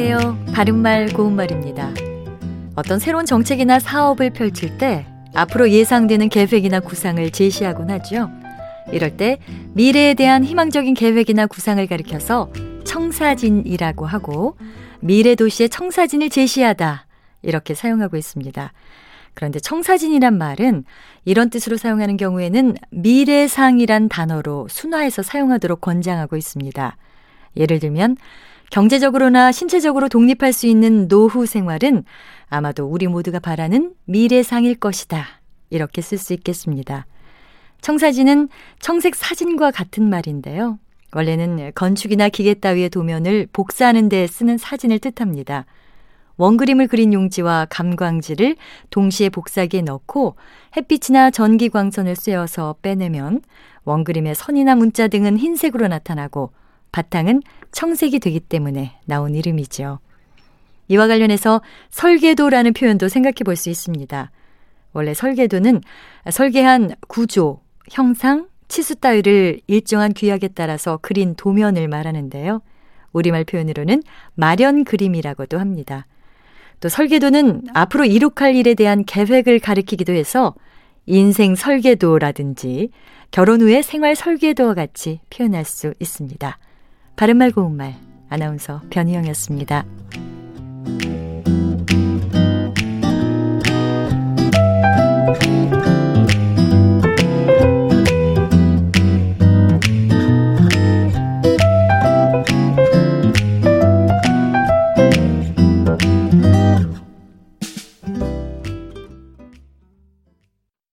안녕하세요. 바른말 고운말입니다. 어떤 새로운 정책이나 사업을 펼칠 때 앞으로 예상되는 계획이나 구상을 제시하곤 하죠. 이럴 때 미래에 대한 희망적인 계획이나 구상을 가리켜서 청사진이라고 하고 미래 도시의 청사진을 제시하다 이렇게 사용하고 있습니다. 그런데 청사진이란 말은 이런 뜻으로 사용하는 경우에는 미래상이란 단어로 순화해서 사용하도록 권장하고 있습니다. 예를 들면 경제적으로나 신체적으로 독립할 수 있는 노후 생활은 아마도 우리 모두가 바라는 미래상일 것이다. 이렇게 쓸 수 있겠습니다. 청사진은 청색 사진과 같은 말인데요. 원래는 건축이나 기계 따위의 도면을 복사하는 데 쓰는 사진을 뜻합니다. 원그림을 그린 용지와 감광지를 동시에 복사기에 넣고 햇빛이나 전기광선을 쐬어서 빼내면 원그림의 선이나 문자 등은 흰색으로 나타나고 바탕은 청색이 되기 때문에 나온 이름이죠. 이와 관련해서 설계도라는 표현도 생각해 볼 수 있습니다. 원래 설계도는 설계한 구조, 형상, 치수 따위를 일정한 규약에 따라서 그린 도면을 말하는데요. 우리말 표현으로는 마련 그림이라고도 합니다. 또 설계도는 앞으로 이룩할 일에 대한 계획을 가리키기도 해서 인생 설계도라든지 결혼 후의 생활 설계도와 같이 표현할 수 있습니다. 바른말 고운말 아나운서 변희영이었습니다.